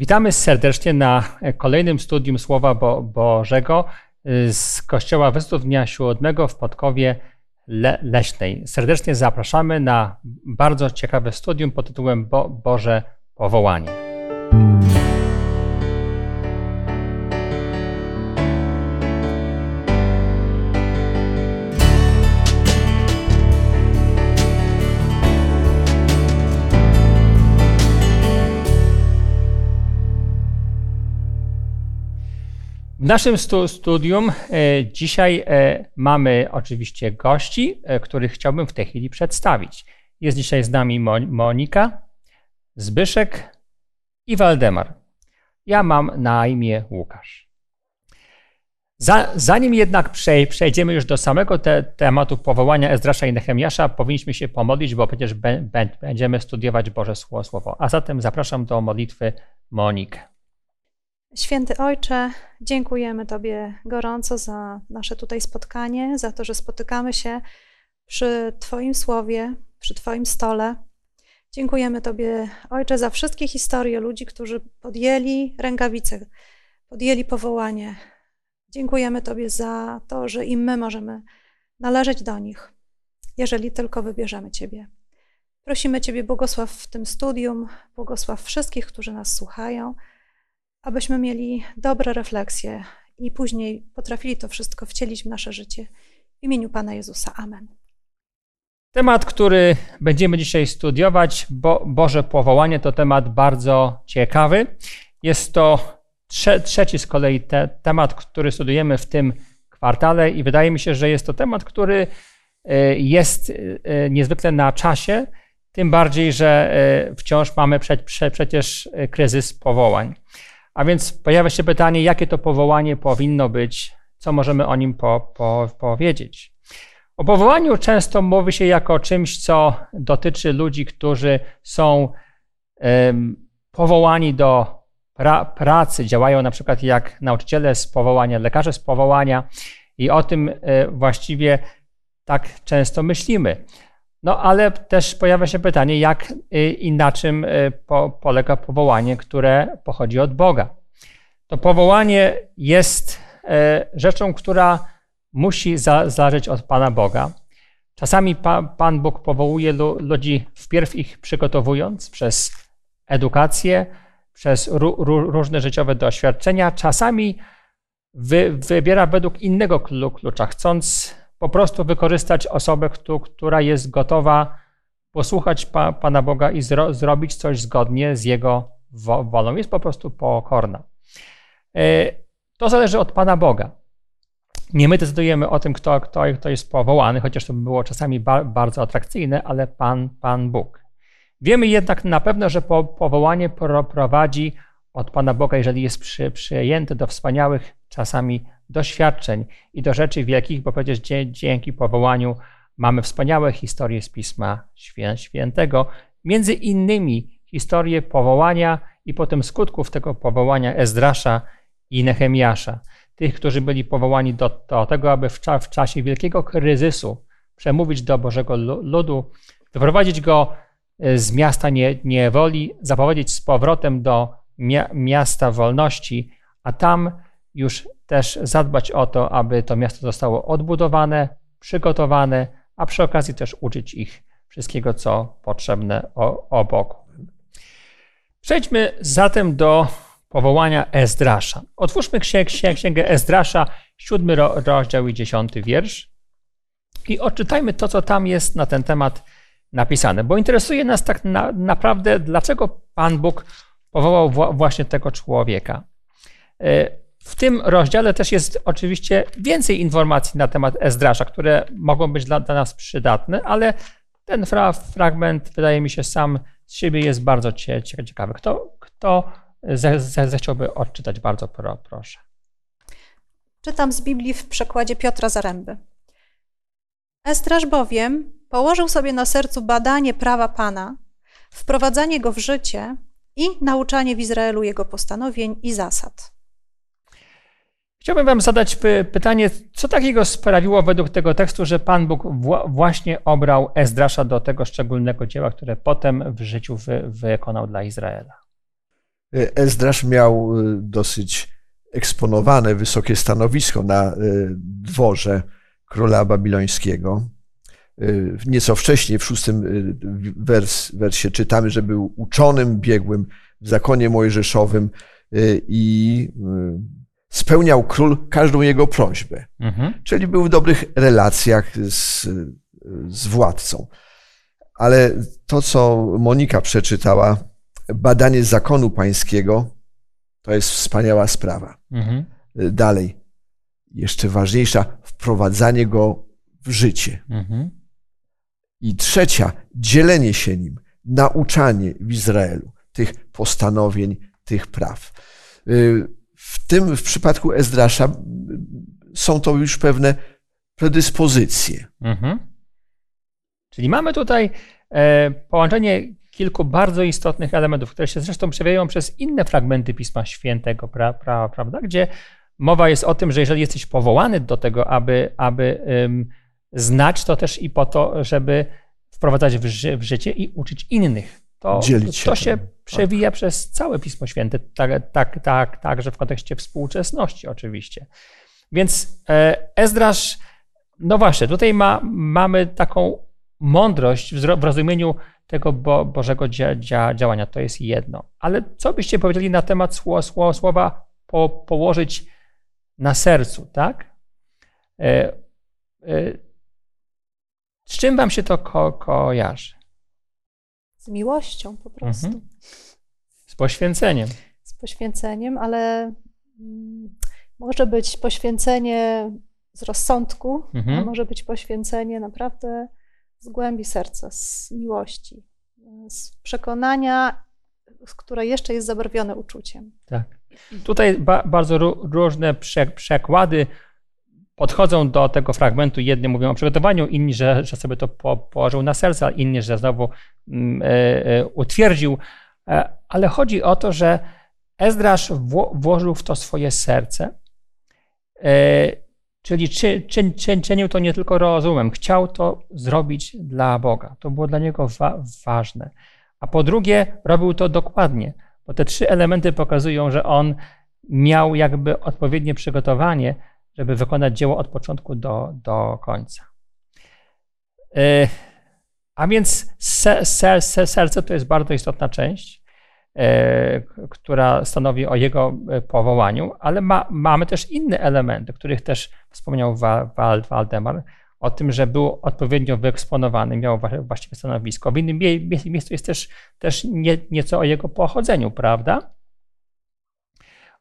Witamy serdecznie na kolejnym studium Słowa Bożego z Kościoła Adwentystów Dnia Siódmego w Podkowie Leśnej. Serdecznie zapraszamy na bardzo ciekawe studium pod tytułem Boże powołanie. W naszym studium dzisiaj mamy oczywiście gości, których chciałbym w tej chwili przedstawić. Jest dzisiaj z nami Monika, Zbyszek i Waldemar. Ja mam na imię Łukasz. Zanim jednak przejdziemy już do samego tematu powołania Ezdrasza i Nehemiasza, powinniśmy się pomodlić, bo przecież będziemy studiować Boże Słowo. A zatem zapraszam do modlitwy Monikę. Święty Ojcze, dziękujemy Tobie gorąco za nasze tutaj spotkanie, za to, że spotykamy się przy Twoim Słowie, przy Twoim stole. Dziękujemy Tobie, Ojcze, za wszystkie historie ludzi, którzy podjęli rękawice, podjęli powołanie. Dziękujemy Tobie za to, że i my możemy należeć do nich, jeżeli tylko wybierzemy Ciebie. Prosimy Ciebie, błogosław w tym studium, błogosław wszystkich, którzy nas słuchają, abyśmy mieli dobre refleksje i później potrafili to wszystko wcielić w nasze życie. W imieniu Pana Jezusa. Amen. Temat, który będziemy dzisiaj studiować, Boże powołanie, to temat bardzo ciekawy. Jest to trzeci z kolei temat, który studujemy w tym kwartale i wydaje mi się, że jest to temat, który jest niezwykle na czasie, tym bardziej, że wciąż mamy przecież kryzys powołań. A więc pojawia się pytanie, jakie to powołanie powinno być, co możemy o nim powiedzieć. O powołaniu często mówi się jako czymś, co dotyczy ludzi, którzy są powołani do pracy, działają na przykład jak nauczyciele z powołania, lekarze z powołania i o tym właściwie tak często myślimy. No ale też pojawia się pytanie, jak i na czym polega powołanie, które pochodzi od Boga. To powołanie jest rzeczą, która musi zależeć od Pana Boga. Czasami Pan Bóg powołuje ludzi wpierw ich przygotowując przez edukację, przez różne życiowe doświadczenia. Czasami wybiera według innego klucza, chcąc po prostu wykorzystać osobę, która jest gotowa posłuchać Pana Boga i zrobić coś zgodnie z Jego wolą. Jest po prostu pokorna. To zależy od Pana Boga. Nie my decydujemy o tym, kto jest powołany, chociaż to by było czasami bardzo atrakcyjne, ale Pan Bóg. Wiemy jednak na pewno, że powołanie prowadzi od Pana Boga, jeżeli jest przyjęte do wspaniałych czasami doświadczeń i do rzeczy wielkich, bo przecież dzięki powołaniu mamy wspaniałe historie z Pisma Świętego, między innymi historie powołania i potem skutków tego powołania Ezdrasza i Nehemiasza, tych, którzy byli powołani do tego, aby w czasie wielkiego kryzysu przemówić do Bożego ludu, wyprowadzić go z miasta niewoli, zaprowadzić z powrotem do miasta wolności, a tam już też zadbać o to, aby to miasto zostało odbudowane, przygotowane, a przy okazji też uczyć ich wszystkiego, co potrzebne o Bogu. Przejdźmy zatem do powołania Ezdrasza. Otwórzmy Księgę Ezdrasza, 7 rozdział i 10 wiersz i odczytajmy to, co tam jest na ten temat napisane, bo interesuje nas tak naprawdę, dlaczego Pan Bóg powołał właśnie tego człowieka. W tym rozdziale też jest oczywiście więcej informacji na temat Ezdrasza, które mogą być dla nas przydatne, ale ten fragment, wydaje mi się, sam z siebie jest bardzo ciekawy. Kto zechciałby odczytać? Bardzo proszę. Czytam z Biblii w przekładzie Piotra Zaręby. Ezdrasz bowiem położył sobie na sercu badanie prawa Pana, wprowadzanie go w życie i nauczanie w Izraelu jego postanowień i zasad. Chciałbym wam zadać pytanie, co takiego sprawiło według tego tekstu, że Pan Bóg właśnie obrał Ezdrasza do tego szczególnego dzieła, które potem w życiu wykonał dla Izraela? Ezdrasz miał dosyć eksponowane wysokie stanowisko na dworze króla babilońskiego. Nieco wcześniej, w 6. wersie czytamy, że był uczonym, biegłym w zakonie mojżeszowym i spełniał król każdą jego prośbę. Czyli był w dobrych relacjach z władcą. Ale to, co Monika przeczytała, badanie zakonu pańskiego, to jest wspaniała sprawa. Dalej, jeszcze ważniejsza, wprowadzanie go w życie. I trzecia, dzielenie się nim, nauczanie w Izraelu tych postanowień, tych praw. W przypadku Ezdrasza są to już pewne predyspozycje. Czyli mamy tutaj połączenie kilku bardzo istotnych elementów, które się zresztą przewijają przez inne fragmenty Pisma Świętego, prawda? Gdzie mowa jest o tym, że jeżeli jesteś powołany do tego, aby znać to też i po to, żeby wprowadzać w życie i uczyć innych. To się przewija przez całe Pismo Święte, także w kontekście współczesności oczywiście. Więc Ezdrasz, no właśnie, tutaj mamy taką mądrość w rozumieniu tego Bożego działania. To jest jedno. Ale co byście powiedzieli na temat słowa położyć na sercu, tak? Z czym wam się to kojarzy? Z miłością po prostu. Z poświęceniem. Z poświęceniem, ale może być poświęcenie z rozsądku, a może być poświęcenie naprawdę z głębi serca, z miłości, z przekonania, które jeszcze jest zabarwione uczuciem. Tak. Tutaj bardzo różne przekłady podchodzą do tego fragmentu. Jedni mówią o przygotowaniu, inni, że sobie to położył na serce, a inni, że znowu utwierdził. Ale chodzi o to, że Ezdrasz włożył w to swoje serce, czyli czynił to nie tylko rozumem. Chciał to zrobić dla Boga. To było dla niego ważne. A po drugie, robił to dokładnie, bo te trzy elementy pokazują, że on miał jakby odpowiednie przygotowanie, żeby wykonać dzieło od początku do końca. A więc serce to jest bardzo istotna część, która stanowi o jego powołaniu, ale mamy też inne elementy, których też wspomniał Waldemar, o tym, że był odpowiednio wyeksponowany, miał właściwe stanowisko. W innym miejscu jest też nieco o jego pochodzeniu, prawda?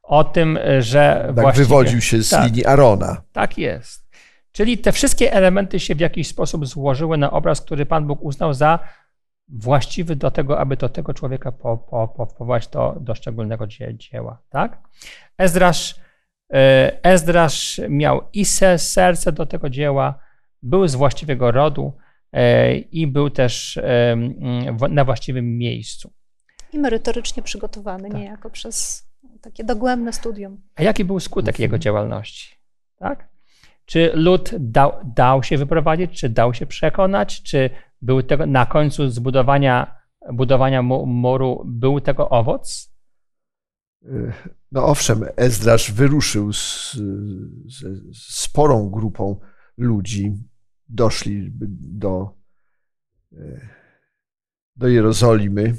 O tym, że tak wywodził się z linii Arona. Tak jest. Czyli te wszystkie elementy się w jakiś sposób złożyły na obraz, który Pan Bóg uznał za właściwy do tego, aby do tego człowieka powołać do szczególnego dzieła. Tak? Ezdrasz miał i serce do tego dzieła, był z właściwego rodu i był też na właściwym miejscu. I merytorycznie przygotowany niejako przez takie dogłębne studium. A jaki był skutek jego działalności? Tak? Czy lud dał się wyprowadzić, czy dał się przekonać, czy był tego, na końcu budowania muru był tego owoc? No owszem, Ezdrasz wyruszył z sporą grupą ludzi. Doszli do Jerozolimy.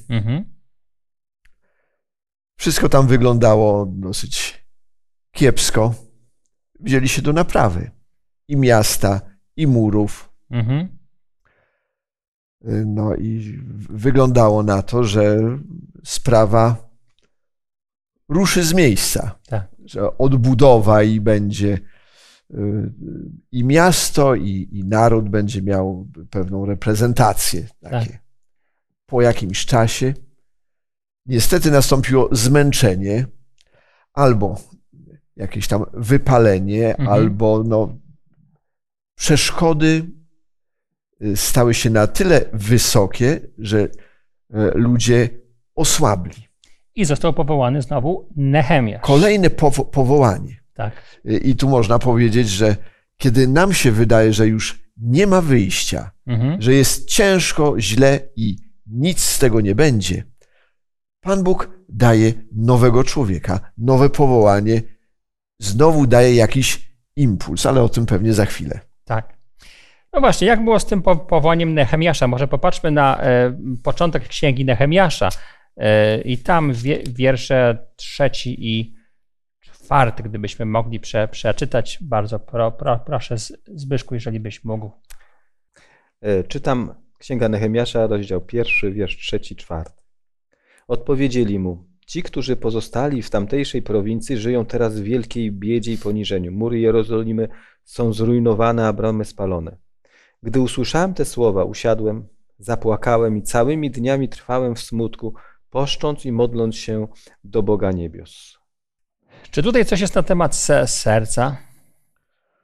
Wszystko tam wyglądało dosyć kiepsko. Wzięli się do naprawy. I miasta, i murów. No i wyglądało na to, że sprawa ruszy z miejsca. Tak. Że odbudowa i będzie i miasto, i naród będzie miał pewną reprezentację. Takie. Tak. Po jakimś czasie niestety nastąpiło zmęczenie, albo jakieś tam wypalenie, albo przeszkody stały się na tyle wysokie, że ludzie osłabli. I został powołany znowu Nehemiasz. Kolejne powołanie. Tak. I tu można powiedzieć, że kiedy nam się wydaje, że już nie ma wyjścia, że jest ciężko, źle i nic z tego nie będzie, Pan Bóg daje nowego człowieka, nowe powołanie, znowu daje jakiś impuls, ale o tym pewnie za chwilę. Tak. No właśnie, jak było z tym powołaniem Nehemiasza? Może popatrzmy na początek Księgi Nehemiasza i tam wiersze 3 i 4, gdybyśmy mogli przeczytać. Bardzo proszę, Zbyszku, jeżeli byś mógł. Czytam Księga Nehemiasza, rozdział 1, wiersz 3, 4. Odpowiedzieli mu: ci, którzy pozostali w tamtejszej prowincji, żyją teraz w wielkiej biedzie i poniżeniu. Mury Jerozolimy są zrujnowane, a bramy spalone. Gdy usłyszałem te słowa, usiadłem, zapłakałem i całymi dniami trwałem w smutku, poszcząc i modląc się do Boga niebios. Czy tutaj coś jest na temat serca?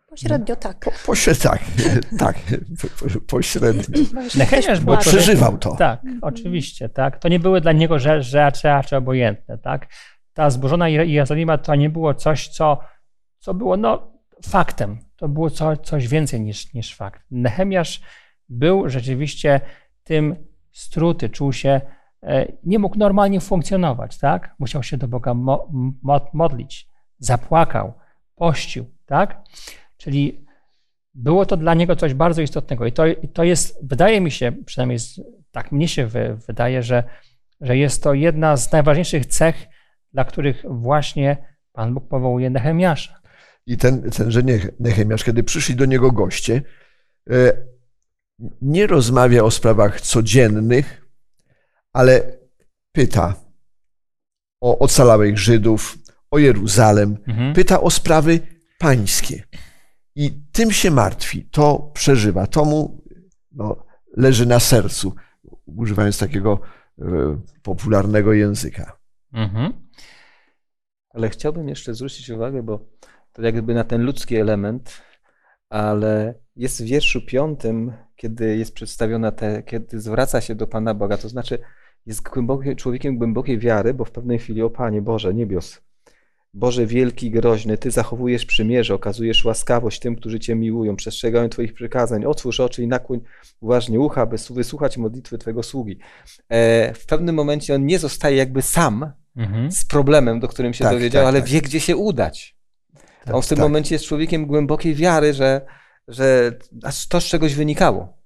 Pośrednio tak. Pośrednio. Nehemiasz bo przeżywał to. Tak, oczywiście. Tak. To nie były dla niego rzeczy obojętne. Tak. Ta zburzona Jerozolima to nie było coś, co było faktem. To było coś więcej niż fakt. Nehemiasz był rzeczywiście tym struty, czuł się, nie mógł normalnie funkcjonować. Tak. Musiał się do Boga modlić, zapłakał, pościł. Tak. Czyli było to dla niego coś bardzo istotnego. I to jest, wydaje mi się, przynajmniej tak mnie się wydaje, że jest to jedna z najważniejszych cech, dla których właśnie Pan Bóg powołuje Nehemiasza. I tenże Nehemiasz, kiedy przyszli do niego goście, nie rozmawia o sprawach codziennych, ale pyta o ocalałych Żydów, o Jeruzalem, pyta o sprawy pańskie. I tym się martwi, to przeżywa, to mu leży na sercu, używając takiego popularnego języka. Mhm. Ale chciałbym jeszcze zwrócić uwagę, bo to jakby na ten ludzki element, ale jest w wierszu 5, kiedy jest przedstawiona, kiedy zwraca się do Pana Boga, to znaczy jest człowiekiem głębokiej wiary, bo w pewnej chwili: o Panie Boże niebios, Boże wielki i groźny, Ty zachowujesz przymierze, okazujesz łaskawość tym, którzy Cię miłują, przestrzegają Twoich przykazań. Otwórz oczy i nakłoń uważnie ucha, by wysłuchać modlitwy Twojego sługi. W pewnym momencie on nie zostaje jakby sam z problemem, do którym się dowiedział, ale wie, gdzie się udać. Tak, on w tym momencie jest człowiekiem głębokiej wiary, że to z czegoś wynikało.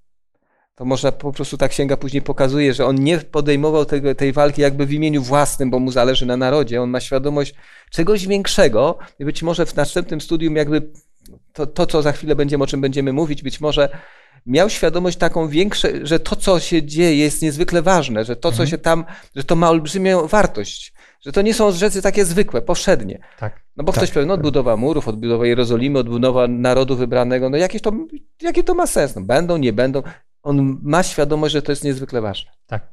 To można po prostu, ta księga później pokazuje, że on nie podejmował tej walki jakby w imieniu własnym, bo mu zależy na narodzie. On ma świadomość czegoś większego i być może w następnym studium jakby to co za chwilę będziemy, o czym będziemy mówić, być może miał świadomość taką większą, że to, co się dzieje, jest niezwykle ważne, że to, co się tam, że to ma olbrzymią wartość, że to nie są rzeczy takie zwykłe, powszednie. Tak. No bo ktoś powie, odbudowa murów, odbudowa Jerozolimy, odbudowa narodu wybranego, jaki to ma sens? Będą, nie będą. On ma świadomość, że to jest niezwykle ważne. Tak.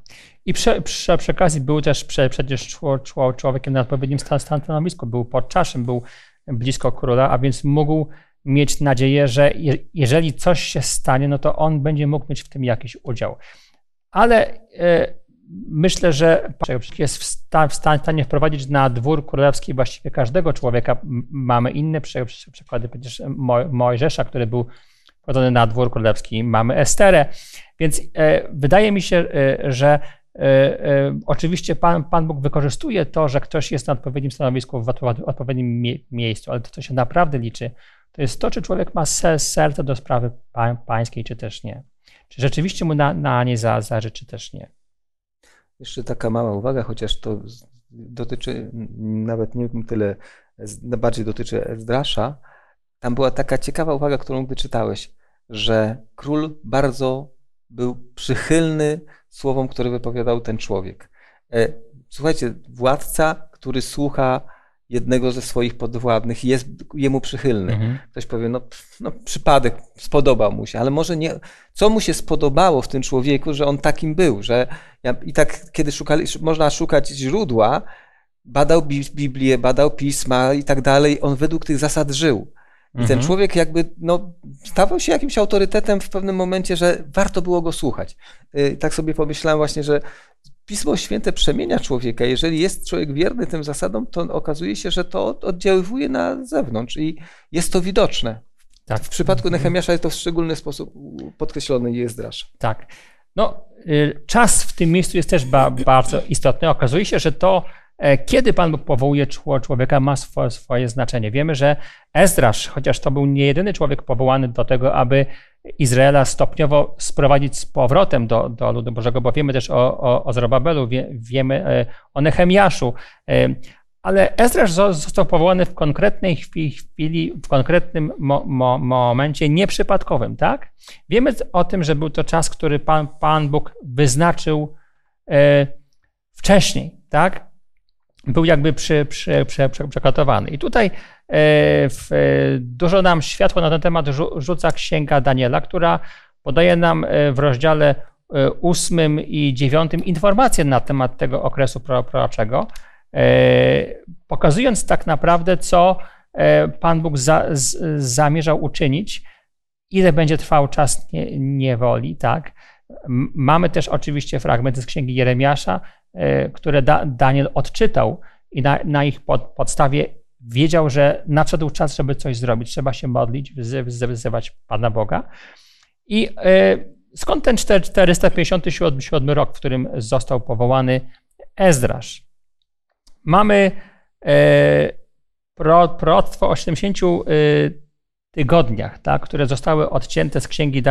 I przy okazji był też przecież człowiekiem na odpowiednim stanowisku. Był podczaszym, był blisko króla, a więc mógł mieć nadzieję, że jeżeli coś się stanie, to on będzie mógł mieć w tym jakiś udział. Ale myślę, że jest w stanie wprowadzić na dwór królewski właściwie każdego człowieka. Mamy inne przykłady, przecież Mojżesza, który był wchodzony na dwór królewski, mamy Esterę. Więc wydaje mi się, że oczywiście Pan Bóg wykorzystuje to, że ktoś jest na odpowiednim stanowisku, w odpowiednim miejscu, ale to, co się naprawdę liczy, to jest to, czy człowiek ma serce do sprawy pańskiej, czy też nie. Czy rzeczywiście mu na nie zależy, czy też nie. Jeszcze taka mała uwaga, chociaż to dotyczy nawet nie tyle, bardziej dotyczy Ezdrasza. Tam była taka ciekawa uwaga, którą gdy czytałeś, że król bardzo był przychylny słowom, które wypowiadał ten człowiek. Słuchajcie, władca, który słucha jednego ze swoich podwładnych, jest jemu przychylny. Ktoś powie, przypadek, spodobał mu się, ale może nie. Co mu się spodobało w tym człowieku, że on takim był, że i tak, kiedy można szukać źródła, badał Biblię, badał pisma i tak dalej, on według tych zasad żył. I ten człowiek jakby stawał się jakimś autorytetem w pewnym momencie, że warto było go słuchać. Tak sobie pomyślałem właśnie, że Pismo Święte przemienia człowieka. Jeżeli jest człowiek wierny tym zasadom, to okazuje się, że to oddziaływuje na zewnątrz i jest to widoczne. Tak. W przypadku Nehemiasza jest to w szczególny sposób podkreślone i Ezdrasza. Tak. Czas w tym miejscu jest też bardzo istotny. Okazuje się, że to Kiedy Pan Bóg powołuje człowieka, ma swoje znaczenie. Wiemy, że Ezdrasz, chociaż to był niejedyny człowiek powołany do tego, aby Izraela stopniowo sprowadzić z powrotem do ludu Bożego, bo wiemy też o Zorobabelu, wiemy o Nehemiaszu, ale Ezdrasz został powołany w konkretnej chwili, w konkretnym momencie nieprzypadkowym, tak? Wiemy o tym, że był to czas, który Pan Bóg wyznaczył wcześniej, tak? Był jakby przekotowany. I tutaj dużo nam światło na ten temat rzuca Księga Daniela, która podaje nam w rozdziale 8 i 9 informacje na temat tego okresu proroczego, pokazując tak naprawdę, co Pan Bóg zamierzał uczynić, ile będzie trwał czas niewoli, tak? Mamy też oczywiście fragmenty z Księgi Jeremiasza, które Daniel odczytał i na ich podstawie wiedział, że nadszedł czas, żeby coś zrobić. Trzeba się modlić, wzywać Pana Boga. I skąd ten 457 rok, w którym został powołany Ezdrasz? Mamy proroctwo o 70 tygodniach, tak, które zostały odcięte z księgi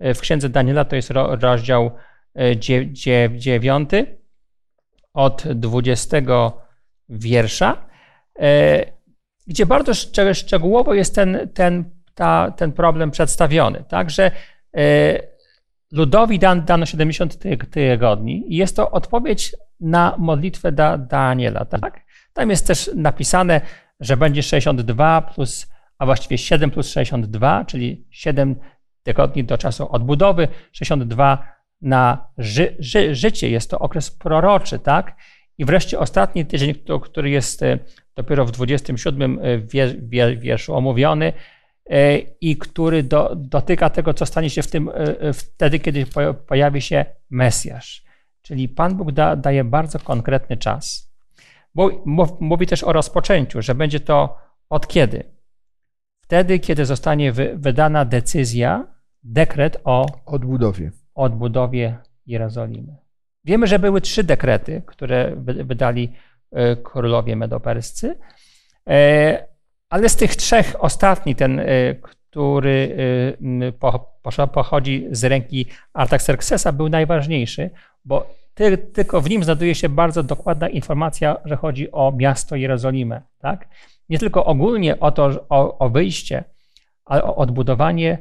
w Księdze Daniela, to jest rozdział 9 od 20 wiersza, gdzie bardzo szczegółowo jest ten problem przedstawiony. Także ludowi dano 70 tygodni i jest to odpowiedź na modlitwę Daniela, tak? Tam jest też napisane, że będzie 62 plus, a właściwie 7 plus 62, czyli 7 tygodni do czasu odbudowy, 62 na życie. Jest to okres proroczy, tak? I wreszcie ostatni tydzień, który jest dopiero w 27 wierszu omówiony i który dotyka tego, co stanie się wtedy, kiedy pojawi się Mesjasz. Czyli Pan Bóg daje bardzo konkretny czas. Mówi też o rozpoczęciu, że będzie to od kiedy? Wtedy, kiedy zostanie wydana decyzja, dekret o odbudowie Jerozolimy. Wiemy, że były 3 dekrety, które wydali królowie medoperscy, ale z tych 3 ostatni, ten, który pochodzi z ręki Artakserksesa, był najważniejszy, bo tylko w nim znajduje się bardzo dokładna informacja, że chodzi o miasto Jerozolimę, tak? Nie tylko ogólnie o to, o wyjście, ale o odbudowanie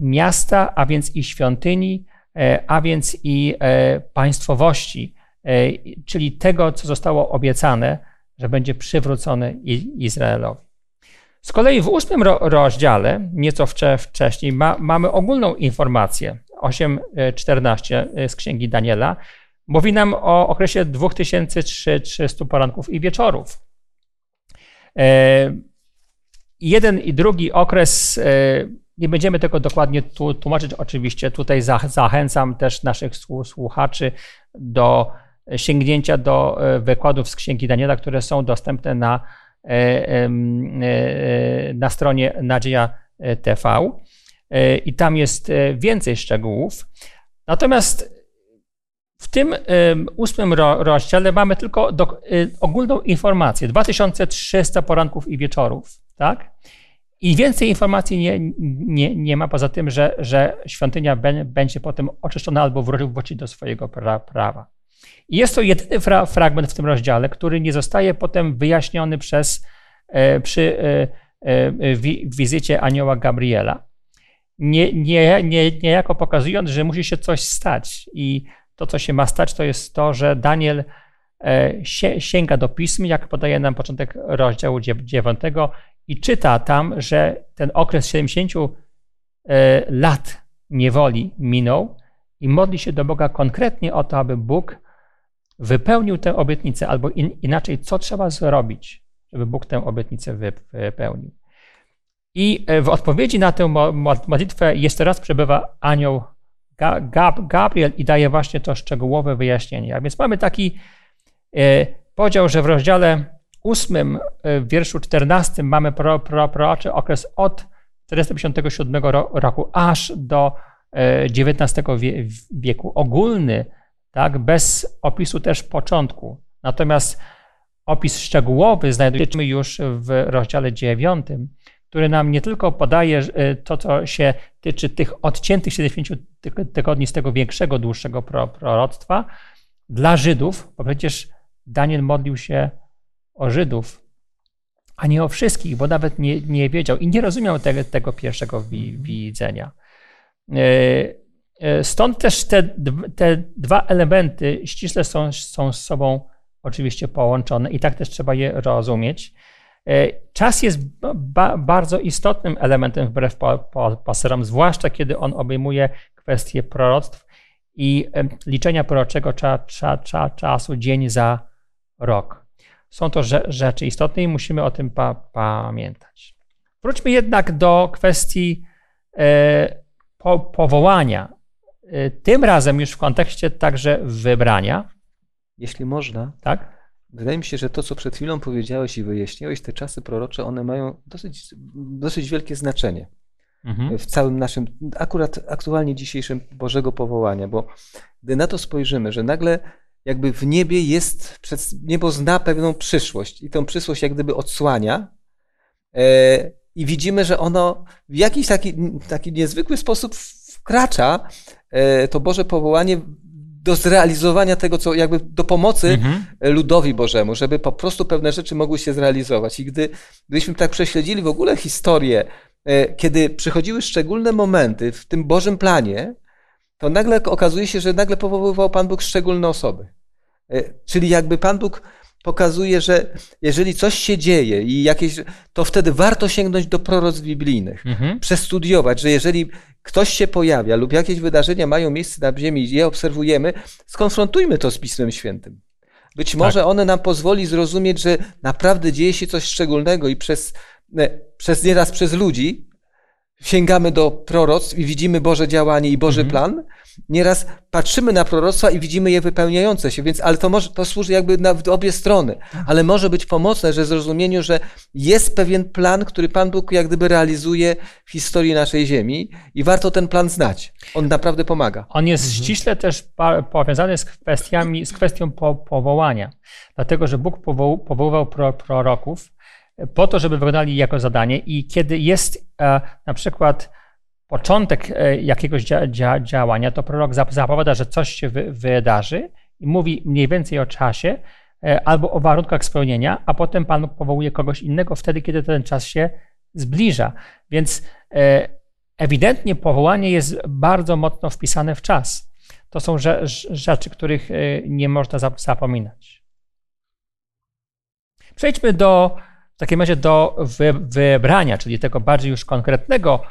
miasta, a więc i świątyni, a więc i państwowości, czyli tego, co zostało obiecane, że będzie przywrócone Izraelowi. Z kolei w 8 rozdziale, nieco wcześniej, mamy ogólną informację, 8:14 z Księgi Daniela, mówi nam o okresie 2300 poranków i wieczorów. Jeden i drugi okres, nie będziemy tego dokładnie tłumaczyć oczywiście, tutaj zachęcam też naszych słuchaczy do sięgnięcia do wykładów z Księgi Daniela, które są dostępne na stronie Nadzieja TV i tam jest więcej szczegółów. Natomiast w tym 8 rozdziale mamy tylko ogólną informację, 2300 poranków i wieczorów, tak? I więcej informacji nie ma, poza tym, że świątynia będzie potem oczyszczona albo wróci do swojego prawa. I jest to jedyny fragment w tym rozdziale, który nie zostaje potem wyjaśniony przy wizycie anioła Gabriela. Niejako pokazując, że musi się coś stać. I to, co się ma stać, to jest to, że Daniel sięga do pism, jak podaje nam początek rozdziału 9, i czyta tam, że ten okres 70 lat niewoli minął i modli się do Boga konkretnie o to, aby Bóg wypełnił tę obietnicę, albo inaczej, co trzeba zrobić, żeby Bóg tę obietnicę wypełnił. I w odpowiedzi na tę modlitwę jeszcze raz przybywa anioł Gabriel i daje właśnie to szczegółowe wyjaśnienie. A więc mamy taki podział, że w rozdziale 8 w wierszu 14 mamy proroczy okres od 457 roku aż do XIX wieku, ogólny, tak, bez opisu też początku, Natomiast opis szczegółowy znajdujemy już w rozdziale 9, który nam nie tylko podaje to, co się tyczy tych odciętych 70 tygodni z tego większego, dłuższego proroctwa dla Żydów, bo przecież Daniel modlił się o Żydów, a nie o wszystkich, bo nawet nie wiedział i nie rozumiał tego pierwszego widzenia. Stąd też te dwa elementy ściśle są z sobą oczywiście połączone i tak też trzeba je rozumieć. Czas jest bardzo istotnym elementem wbrew pasterom, zwłaszcza kiedy on obejmuje kwestie proroctw i liczenia proroczego czasu dzień za rok. Są to rzeczy istotne i musimy o tym pamiętać. Wróćmy jednak do kwestii powołania, tym razem już w kontekście także wybrania. Jeśli można, tak? Wydaje mi się, że to, co przed chwilą powiedziałeś i wyjaśniłeś, te czasy prorocze, one mają dosyć wielkie znaczenie w całym naszym, akurat aktualnie dzisiejszym Bożego powołania, bo gdy na to spojrzymy, że nagle jakby w niebie jest, niebo zna pewną przyszłość i tą przyszłość jak gdyby odsłania, i widzimy, że ono w jakiś taki niezwykły sposób wkracza to Boże powołanie do zrealizowania tego, co jakby do pomocy ludowi Bożemu, żeby po prostu pewne rzeczy mogły się zrealizować. I gdybyśmy tak prześledzili w ogóle historię, kiedy przychodziły szczególne momenty w tym Bożym planie, to nagle okazuje się, że nagle powoływał Pan Bóg szczególne osoby. Czyli jakby Pan Bóg pokazuje, że jeżeli coś się dzieje i jakieś, to wtedy warto sięgnąć do proroctw biblijnych, przestudiować, że jeżeli ktoś się pojawia lub jakieś wydarzenia mają miejsce na ziemi i je obserwujemy, skonfrontujmy to z Pismem Świętym. Być może one nam pozwoli zrozumieć, że naprawdę dzieje się coś szczególnego i nieraz przez ludzi sięgamy do proroctw i widzimy Boże działanie i Boży plan. Nieraz patrzymy na proroctwa i widzimy je wypełniające się, więc, ale to służy jakby w obie strony. Ale może być pomocne, że zrozumieniu, że jest pewien plan, który Pan Bóg jak gdyby realizuje w historii naszej ziemi i warto ten plan znać. On naprawdę pomaga. On jest ściśle też powiązany z kwestią powołania. Dlatego, że Bóg powoływał proroków po to, żeby wykonali jako zadanie, i kiedy jest na przykład początek jakiegoś działania, to prorok zapowiada, że coś się wydarzy i mówi mniej więcej o czasie albo o warunkach spełnienia, a potem Pan powołuje kogoś innego wtedy, kiedy ten czas się zbliża. Więc ewidentnie powołanie jest bardzo mocno wpisane w czas. To są rzeczy, których nie można zapominać. Przejdźmy w takim razie do wybrania, czyli tego bardziej już konkretnego,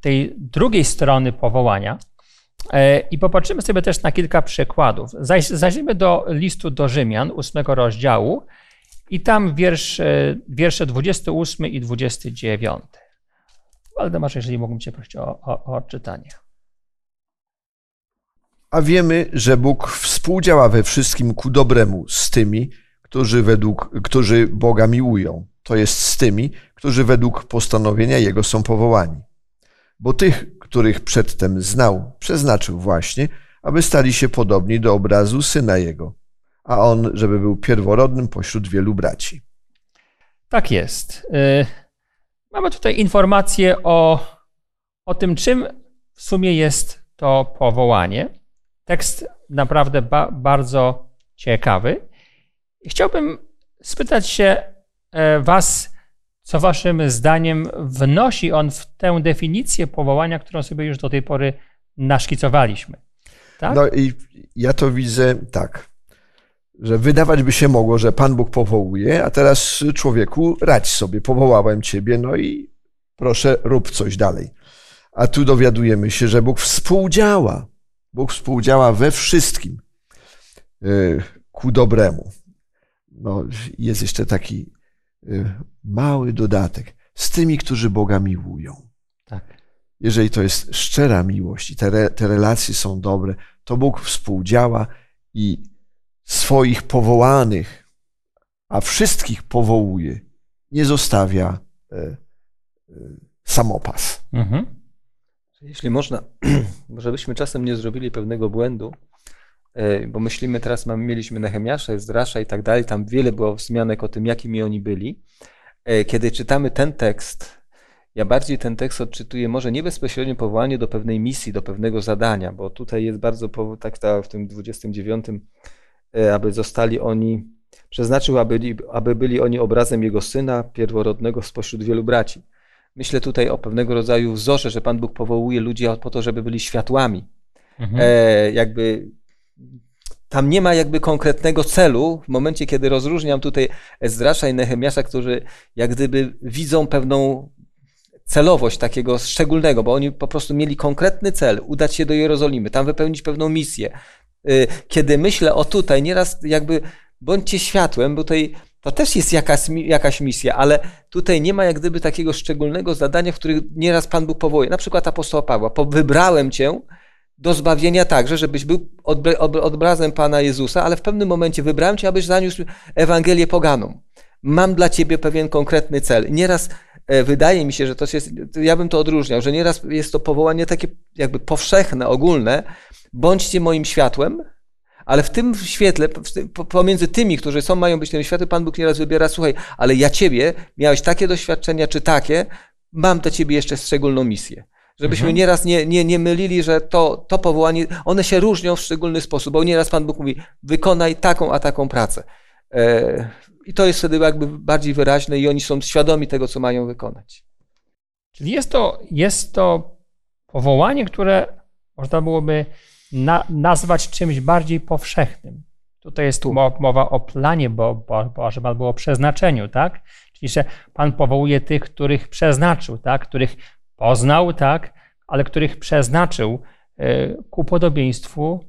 tej drugiej strony powołania, i popatrzymy sobie też na kilka przykładów. Zajrzyjmy do listu do Rzymian, 8 rozdziału, i tam wiersze 28 i 29. Waldemarze, jeżeli mógłbym Cię prosić o odczytanie. A wiemy, że Bóg współdziała we wszystkim ku dobremu z tymi, którzy Boga miłują, to jest z tymi, którzy według postanowienia Jego są powołani. Bo tych, których przedtem znał, przeznaczył właśnie, aby stali się podobni do obrazu Syna Jego, a On, żeby był pierworodnym pośród wielu braci. Tak jest. Mamy tutaj informację o tym, czym w sumie jest to powołanie. Tekst naprawdę bardzo ciekawy. Chciałbym spytać się Was, co Waszym zdaniem wnosi on w tę definicję powołania, którą sobie już do tej pory naszkicowaliśmy. Tak? No i ja to widzę tak, że wydawać by się mogło, że Pan Bóg powołuje, a teraz człowieku radź sobie, powołałem Ciebie, no i proszę rób coś dalej. A tu dowiadujemy się, że Bóg współdziała we wszystkim ku dobremu. No, jest jeszcze taki mały dodatek. Z tymi, którzy Boga miłują. Tak. Jeżeli to jest szczera miłość i te relacje są dobre, to Bóg współdziała i swoich powołanych, a wszystkich powołuje, nie zostawia samopas. Jeśli można, żebyśmy czasem nie zrobili pewnego błędu, bo myślimy teraz, mieliśmy Nehemiasza, Ezdrasza i tak dalej, tam wiele było wzmianek o tym, jakimi oni byli. Kiedy czytamy ten tekst, ja bardziej ten tekst odczytuję może nie bezpośrednio powołanie do pewnej misji, do pewnego zadania, bo tutaj jest bardzo, w tym 29, aby zostali oni, przeznaczył, aby byli oni obrazem Jego Syna pierworodnego spośród wielu braci. Myślę tutaj o pewnego rodzaju wzorze, że Pan Bóg powołuje ludzi po to, żeby byli światłami. Jakby tam nie ma jakby konkretnego celu. W momencie, kiedy rozróżniam tutaj Ezdrasza i Nehemiasza, którzy jak gdyby widzą pewną celowość takiego szczególnego, bo oni po prostu mieli konkretny cel, udać się do Jerozolimy, tam wypełnić pewną misję. Kiedy myślę o tutaj, nieraz jakby bądźcie światłem, bo tutaj to też jest jakaś misja, ale tutaj nie ma jak gdyby takiego szczególnego zadania, w którym nieraz Pan Bóg powołuje. Na przykład apostoła Pawła, wybrałem cię do zbawienia także, żebyś był obrazem Pana Jezusa, ale w pewnym momencie wybrałem cię, abyś zaniósł Ewangelię poganom. Mam dla ciebie pewien konkretny cel. Nieraz wydaje mi się, że to jest, ja bym to odróżniał, że nieraz jest to powołanie takie jakby powszechne, ogólne, bądźcie moim światłem, ale w tym świetle, pomiędzy tymi, którzy są, mają być tym światłem, Pan Bóg nieraz wybiera, słuchaj, ale ja ciebie, miałeś takie doświadczenia czy takie, mam dla ciebie jeszcze szczególną misję. Żebyśmy nieraz nie mylili, że to powołanie, one się różnią w szczególny sposób, bo nieraz Pan Bóg mówi, wykonaj taką, a taką pracę. I to jest wtedy jakby bardziej wyraźne i oni są świadomi tego, co mają wykonać. Czyli jest to powołanie, które można byłoby nazwać czymś bardziej powszechnym. Tutaj jest mowa o planie, że Pan było o przeznaczeniu, tak? Czyli że Pan powołuje tych, których przeznaczył, tak? Których poznał, tak? Ale których przeznaczył ku podobieństwu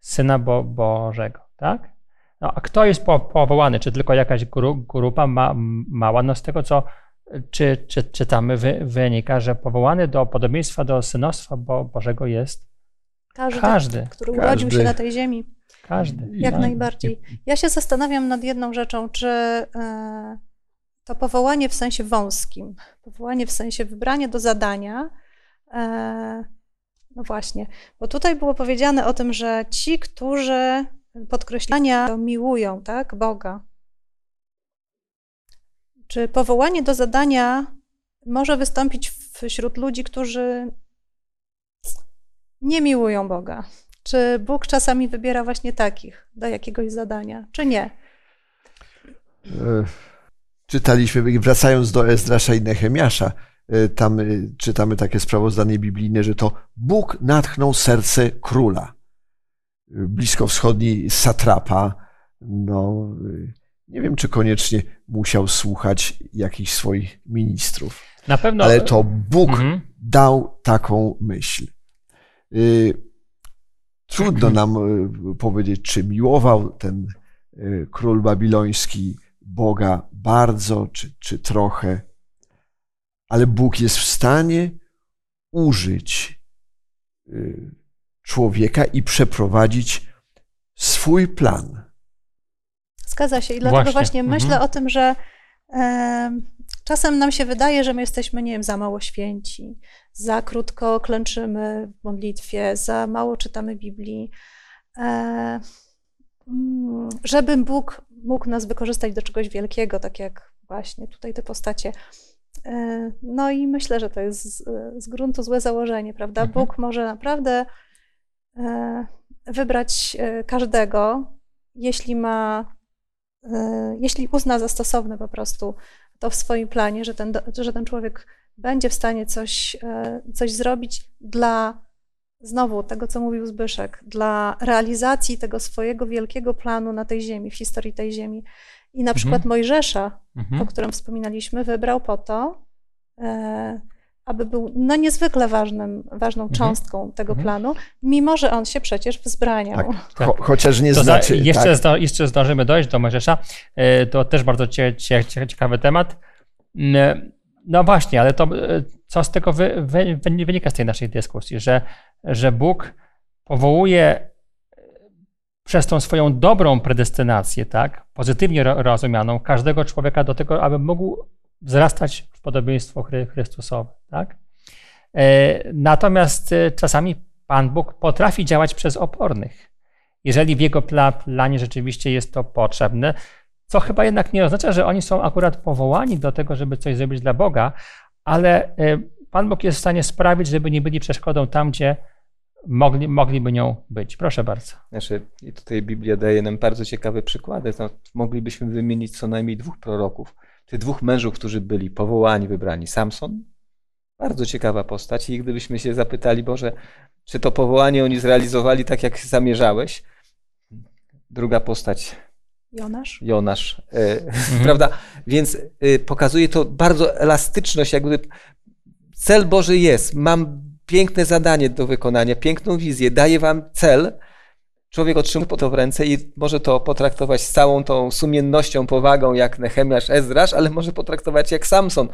Syna Bożego, tak? No, a kto jest powołany? Czy tylko jakaś grupa mała? No z tego, co czytamy, wynika, że powołany do podobieństwa do synostwa Bożego jest każdy, który urodził się na tej ziemi. Każdy. Jak najbardziej. Ja się zastanawiam nad jedną rzeczą, czy to powołanie w sensie wąskim, powołanie w sensie wybranie do zadania, no właśnie, bo tutaj było powiedziane o tym, że ci, którzy podkreślania miłują, tak, Boga. Czy powołanie do zadania może wystąpić wśród ludzi, którzy nie miłują Boga? Czy Bóg czasami wybiera właśnie takich do jakiegoś zadania, czy nie? Czytaliśmy, wracając do Ezdrasza i Nehemiasza, tam czytamy takie sprawozdanie biblijne, że to Bóg natchnął serce króla. Bliskowschodni satrapa, no nie wiem, czy koniecznie musiał słuchać jakichś swoich ministrów. Na pewno. Ale to Bóg dał taką myśl. Trudno nam powiedzieć, czy miłował ten król babiloński Boga bardzo, czy trochę, ale Bóg jest w stanie użyć człowieka i przeprowadzić swój plan. Zgadza się i dlatego właśnie myślę o tym, że czasem nam się wydaje, że my jesteśmy, nie wiem, za mało święci, za krótko klęczymy w modlitwie, za mało czytamy Biblii, żeby Bóg mógł nas wykorzystać do czegoś wielkiego, tak jak właśnie tutaj te postacie. No i myślę, że to jest z gruntu złe założenie, prawda? Bóg może naprawdę wybrać każdego, jeśli uzna za stosowne po prostu to w swoim planie, że ten człowiek będzie w stanie coś zrobić dla, znowu tego, co mówił Zbyszek, dla realizacji tego swojego wielkiego planu na tej ziemi, w historii tej ziemi. I na przykład Mojżesza, o którym wspominaliśmy, wybrał po to, aby był no niezwykle ważną cząstką tego planu, mimo że on się przecież wzbraniał. Tak. Chociaż nie znaczy. Jeszcze zdążymy dojść do Mojżesza. To też bardzo ciekawy temat. No właśnie, ale to co z tego wynika z tej naszej dyskusji, że Bóg powołuje przez tą swoją dobrą predestynację, tak, pozytywnie rozumianą, każdego człowieka do tego, aby mógł wzrastać w podobieństwo Chrystusowe, tak? Natomiast czasami Pan Bóg potrafi działać przez opornych. jeżeli w jego planie rzeczywiście jest to potrzebne, co chyba jednak nie oznacza, że oni są akurat powołani do tego, żeby coś zrobić dla Boga, ale Pan Bóg jest w stanie sprawić, żeby nie byli przeszkodą tam, gdzie mogliby nią być. Proszę bardzo. I tutaj Biblia daje nam bardzo ciekawe przykłady. Moglibyśmy wymienić co najmniej dwóch proroków. Tych dwóch mężów, którzy byli powołani, wybrani. Samson, bardzo ciekawa postać. I gdybyśmy się zapytali, Boże, czy to powołanie oni zrealizowali tak, jak zamierzałeś? Druga postać. Jonasz. Prawda? Więc pokazuje to bardzo elastyczność. Jakby cel Boży jest. Mam piękne zadanie do wykonania, piękną wizję. Daję wam cel. Człowiek otrzymuje to w ręce i może to potraktować z całą tą sumiennością, powagą, jak Nehemiasz, Ezdrasz, ale może potraktować jak Samson.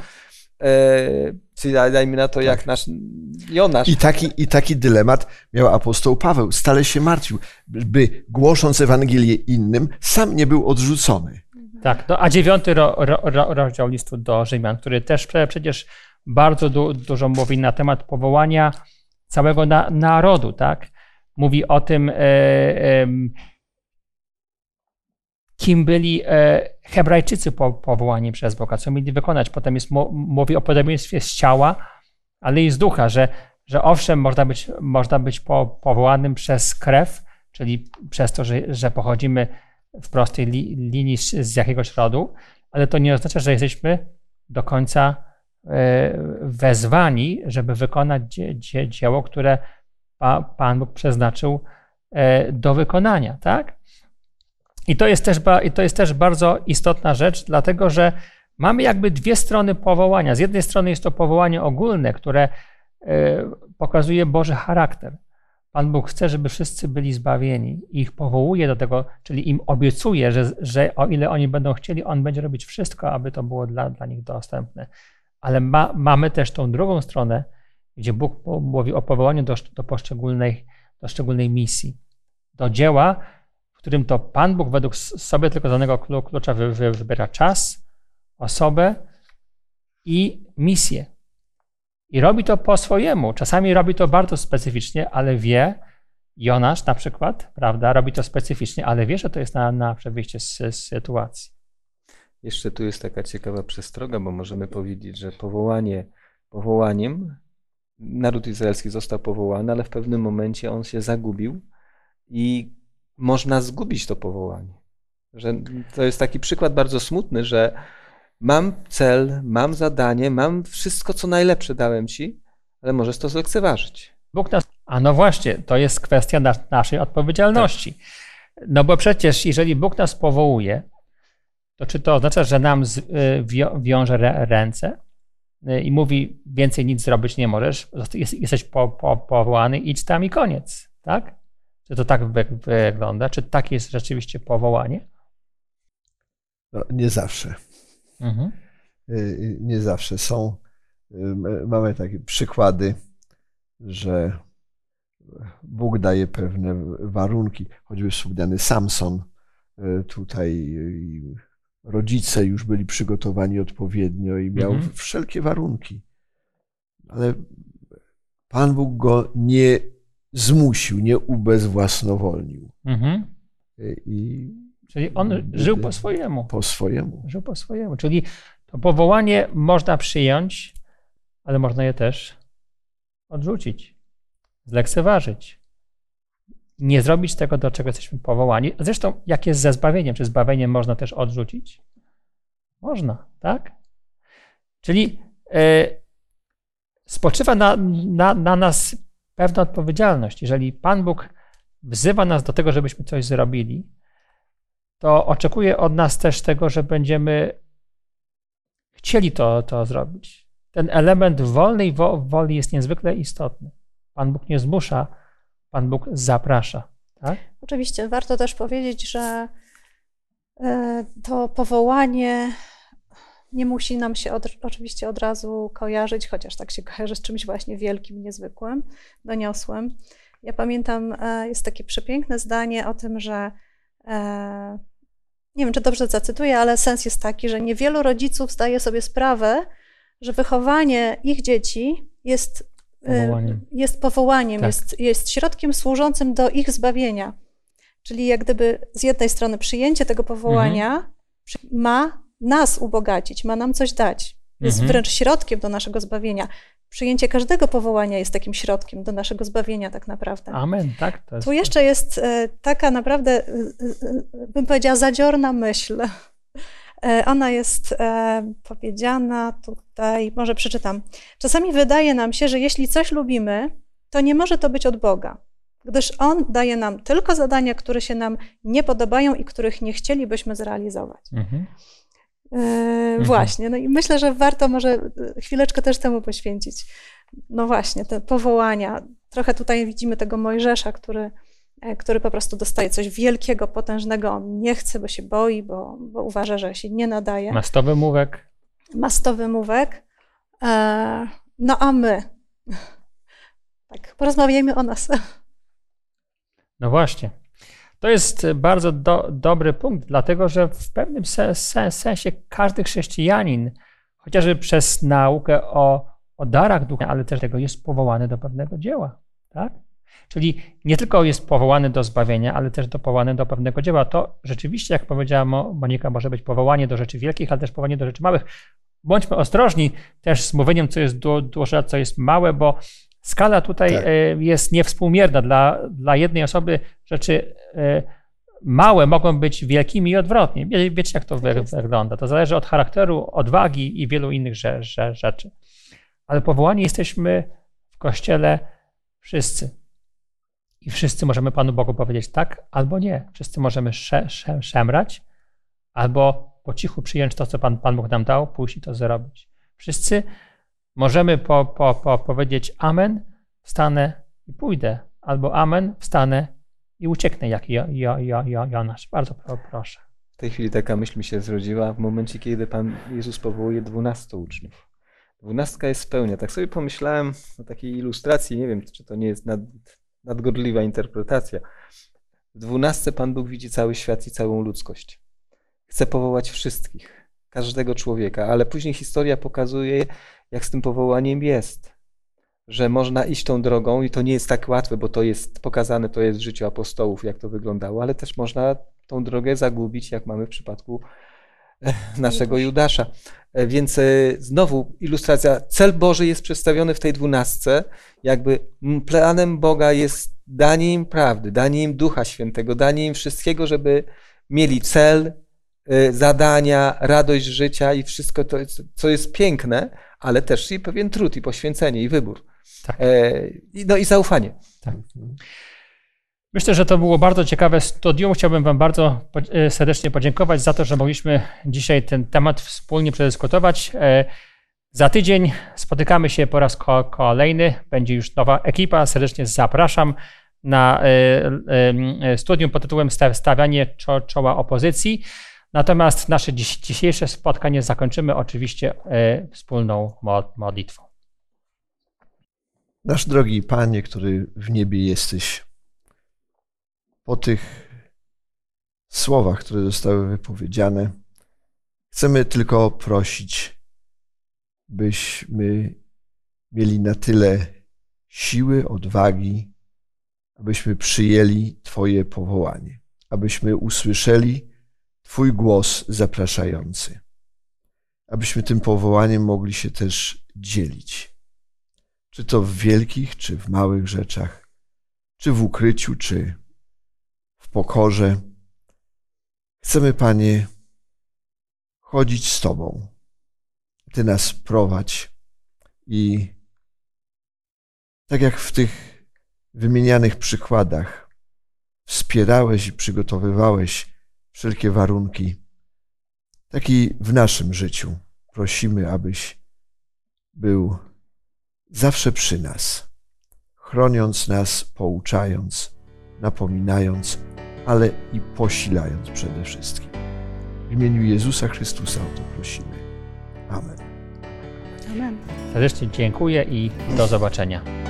Czyli dajmy na to, jak nasz Jonasz. I taki dylemat miał apostoł Paweł. Stale się martwił, by głosząc Ewangelię innym, sam nie był odrzucony. Tak, no, a 9 rozdział listu do Rzymian, który też przecież bardzo dużo mówi na temat powołania całego narodu, tak? Mówi o tym, kim byli Hebrajczycy powołani przez Boga, co mieli wykonać. Potem mówi o podobieństwie z ciała, ale i z ducha, że owszem, można być powołanym przez krew, czyli przez to, że pochodzimy w prostej linii z jakiegoś rodu, ale to nie oznacza, że jesteśmy do końca wezwani, żeby wykonać dzieło, które Pan Bóg przeznaczył do wykonania, tak? I to jest też bardzo istotna rzecz, dlatego że mamy jakby dwie strony powołania. Z jednej strony jest to powołanie ogólne, które pokazuje Boży charakter. Pan Bóg chce, żeby wszyscy byli zbawieni i ich powołuje do tego, czyli im obiecuje, że o ile oni będą chcieli, On będzie robić wszystko, aby to było dla nich dostępne. Ale mamy też tą drugą stronę, gdzie Bóg mówi o powołaniu do szczególnej misji, do dzieła, w którym to Pan Bóg według sobie tylko danego klucza wybiera czas, osobę i misję. I robi to po swojemu. Czasami robi to bardzo specyficznie, ale wie, Jonasz na przykład, prawda, robi to specyficznie, ale wie, że to jest na przewyjście z sytuacji. Jeszcze tu jest taka ciekawa przestroga, bo możemy powiedzieć, że powołaniem naród izraelski został powołany, ale w pewnym momencie on się zagubił i można zgubić to powołanie. Że to jest taki przykład bardzo smutny, że mam cel, mam zadanie, mam wszystko, co najlepsze dałem ci, ale możesz to zlekceważyć. Bóg nas... A no właśnie, to jest kwestia naszej odpowiedzialności. Tak. No bo przecież jeżeli Bóg nas powołuje, to czy to oznacza, że nam wiąże ręce i mówi, więcej nic zrobić nie możesz, jesteś powołany, idź tam i koniec, tak? Czy to tak wygląda? Czy takie jest rzeczywiście powołanie? No, nie zawsze. Mhm. Nie zawsze. Mamy takie przykłady, że Bóg daje pewne warunki, choćby wspomniany Samson. Tutaj rodzice już byli przygotowani odpowiednio i miał wszelkie warunki. Ale Pan Bóg go nie zmusił, nie ubezwłasnowolnił. Czyli on żył po swojemu. Żył po swojemu. Czyli to powołanie można przyjąć, ale można je też odrzucić, zlekceważyć. Nie zrobić tego, do czego jesteśmy powołani. Zresztą, jak jest ze zbawieniem? Czy zbawienie można też odrzucić? Można, tak? Czyli spoczywa na nas pewna odpowiedzialność. Jeżeli Pan Bóg wzywa nas do tego, żebyśmy coś zrobili, to oczekuje od nas też tego, że będziemy chcieli to zrobić. Ten element wolnej woli jest niezwykle istotny. Pan Bóg nie zmusza, Pan Bóg zaprasza. Tak? Oczywiście warto też powiedzieć, że to powołanie nie musi nam się oczywiście od razu kojarzyć, chociaż tak się kojarzy z czymś właśnie wielkim, niezwykłym, doniosłym. Ja pamiętam, jest takie przepiękne zdanie o tym, że nie wiem, czy dobrze zacytuję, ale sens jest taki, że niewielu rodziców zdaje sobie sprawę, że wychowanie ich dzieci jest powołaniem, tak. Jest środkiem służącym do ich zbawienia. Czyli jak gdyby z jednej strony przyjęcie tego powołania ma nas ubogacić, ma nam coś dać. Jest wręcz środkiem do naszego zbawienia. Przyjęcie każdego powołania jest takim środkiem do naszego zbawienia tak naprawdę. Amen, tak. To jest... Tu jeszcze jest taka naprawdę, bym powiedziała, zadziorna myśl. Ona jest powiedziana tutaj, może przeczytam. Czasami wydaje nam się, że jeśli coś lubimy, to nie może to być od Boga, gdyż On daje nam tylko zadania, które się nam nie podobają i których nie chcielibyśmy zrealizować. Właśnie, no i myślę, że warto może chwileczkę też temu poświęcić. No właśnie, te powołania. Trochę tutaj widzimy tego Mojżesza, który po prostu dostaje coś wielkiego, potężnego. On nie chce, bo się boi, bo uważa, że się nie nadaje. Ma 100 wymówek. Ma 100 wymówek. No a my? Tak, porozmawiajmy o nas. No właśnie. To jest bardzo dobry punkt, dlatego że w pewnym sensie każdy chrześcijanin, chociażby przez naukę o darach ducha, ale też tego jest powołany do pewnego dzieła. Tak? Czyli nie tylko jest powołany do zbawienia, ale też powołany do pewnego dzieła. To rzeczywiście, jak powiedziała Monika, może być powołanie do rzeczy wielkich, ale też powołanie do rzeczy małych. Bądźmy ostrożni też z mówieniem, co jest duże, co jest małe, bo skala tutaj jest niewspółmierna. Dla jednej osoby rzeczy małe mogą być wielkimi i odwrotnie. Wiecie, jak to wygląda. To zależy od charakteru, odwagi i wielu innych rzeczy. Ale powołani jesteśmy w Kościele wszyscy. I wszyscy możemy Panu Bogu powiedzieć tak albo nie. Wszyscy możemy szemrać albo po cichu przyjąć to, co Pan Bóg nam dał, pójść i to zrobić. Wszyscy możemy powiedzieć amen, wstanę i pójdę, albo amen, wstanę i ucieknę, jak Jonasz. Bardzo proszę. W tej chwili taka myśl mi się zrodziła w momencie, kiedy Pan Jezus powołuje 12 uczniów. 12 jest pełnia. Tak sobie pomyślałem o takiej ilustracji, nie wiem, czy to nie jest nadgorliwa interpretacja. W 12 Pan Bóg widzi cały świat i całą ludzkość. Chce powołać wszystkich, każdego człowieka, ale później historia pokazuje, jak z tym powołaniem jest, że można iść tą drogą i to nie jest tak łatwe, bo to jest pokazane, to jest w życiu apostołów, jak to wyglądało, ale też można tą drogę zagubić, jak mamy w przypadku naszego Judasza. Więc znowu ilustracja, cel Boży jest przedstawiony w tej 12, jakby planem Boga jest danie im prawdy, danie im Ducha Świętego, danie im wszystkiego, żeby mieli cel, zadania, radość życia i wszystko to, co jest piękne, ale też i pewien trud i poświęcenie i wybór. Tak. No i zaufanie. Tak. Myślę, że to było bardzo ciekawe studium. Chciałbym Wam bardzo serdecznie podziękować za to, że mogliśmy dzisiaj ten temat wspólnie przedyskutować. Za tydzień spotykamy się po raz kolejny. Będzie już nowa ekipa. Serdecznie zapraszam na studium pod tytułem Stawianie czoła opozycji. Natomiast nasze dzisiejsze spotkanie zakończymy oczywiście wspólną modlitwą. Nasz drogi Panie, który w niebie jesteś, po tych słowach, które zostały wypowiedziane, chcemy tylko prosić, byśmy mieli na tyle siły, odwagi, abyśmy przyjęli Twoje powołanie, abyśmy usłyszeli Twój głos zapraszający, abyśmy tym powołaniem mogli się też dzielić, czy to w wielkich, czy w małych rzeczach, czy w ukryciu, czy w pokorze. Chcemy, Panie, chodzić z Tobą. Ty nas prowadź i tak jak w tych wymienianych przykładach wspierałeś i przygotowywałeś wszelkie warunki, tak i w naszym życiu prosimy, abyś był zawsze przy nas, chroniąc nas, pouczając, napominając, ale i posilając przede wszystkim. W imieniu Jezusa Chrystusa o to prosimy. Amen. Amen. Serdecznie dziękuję i do zobaczenia.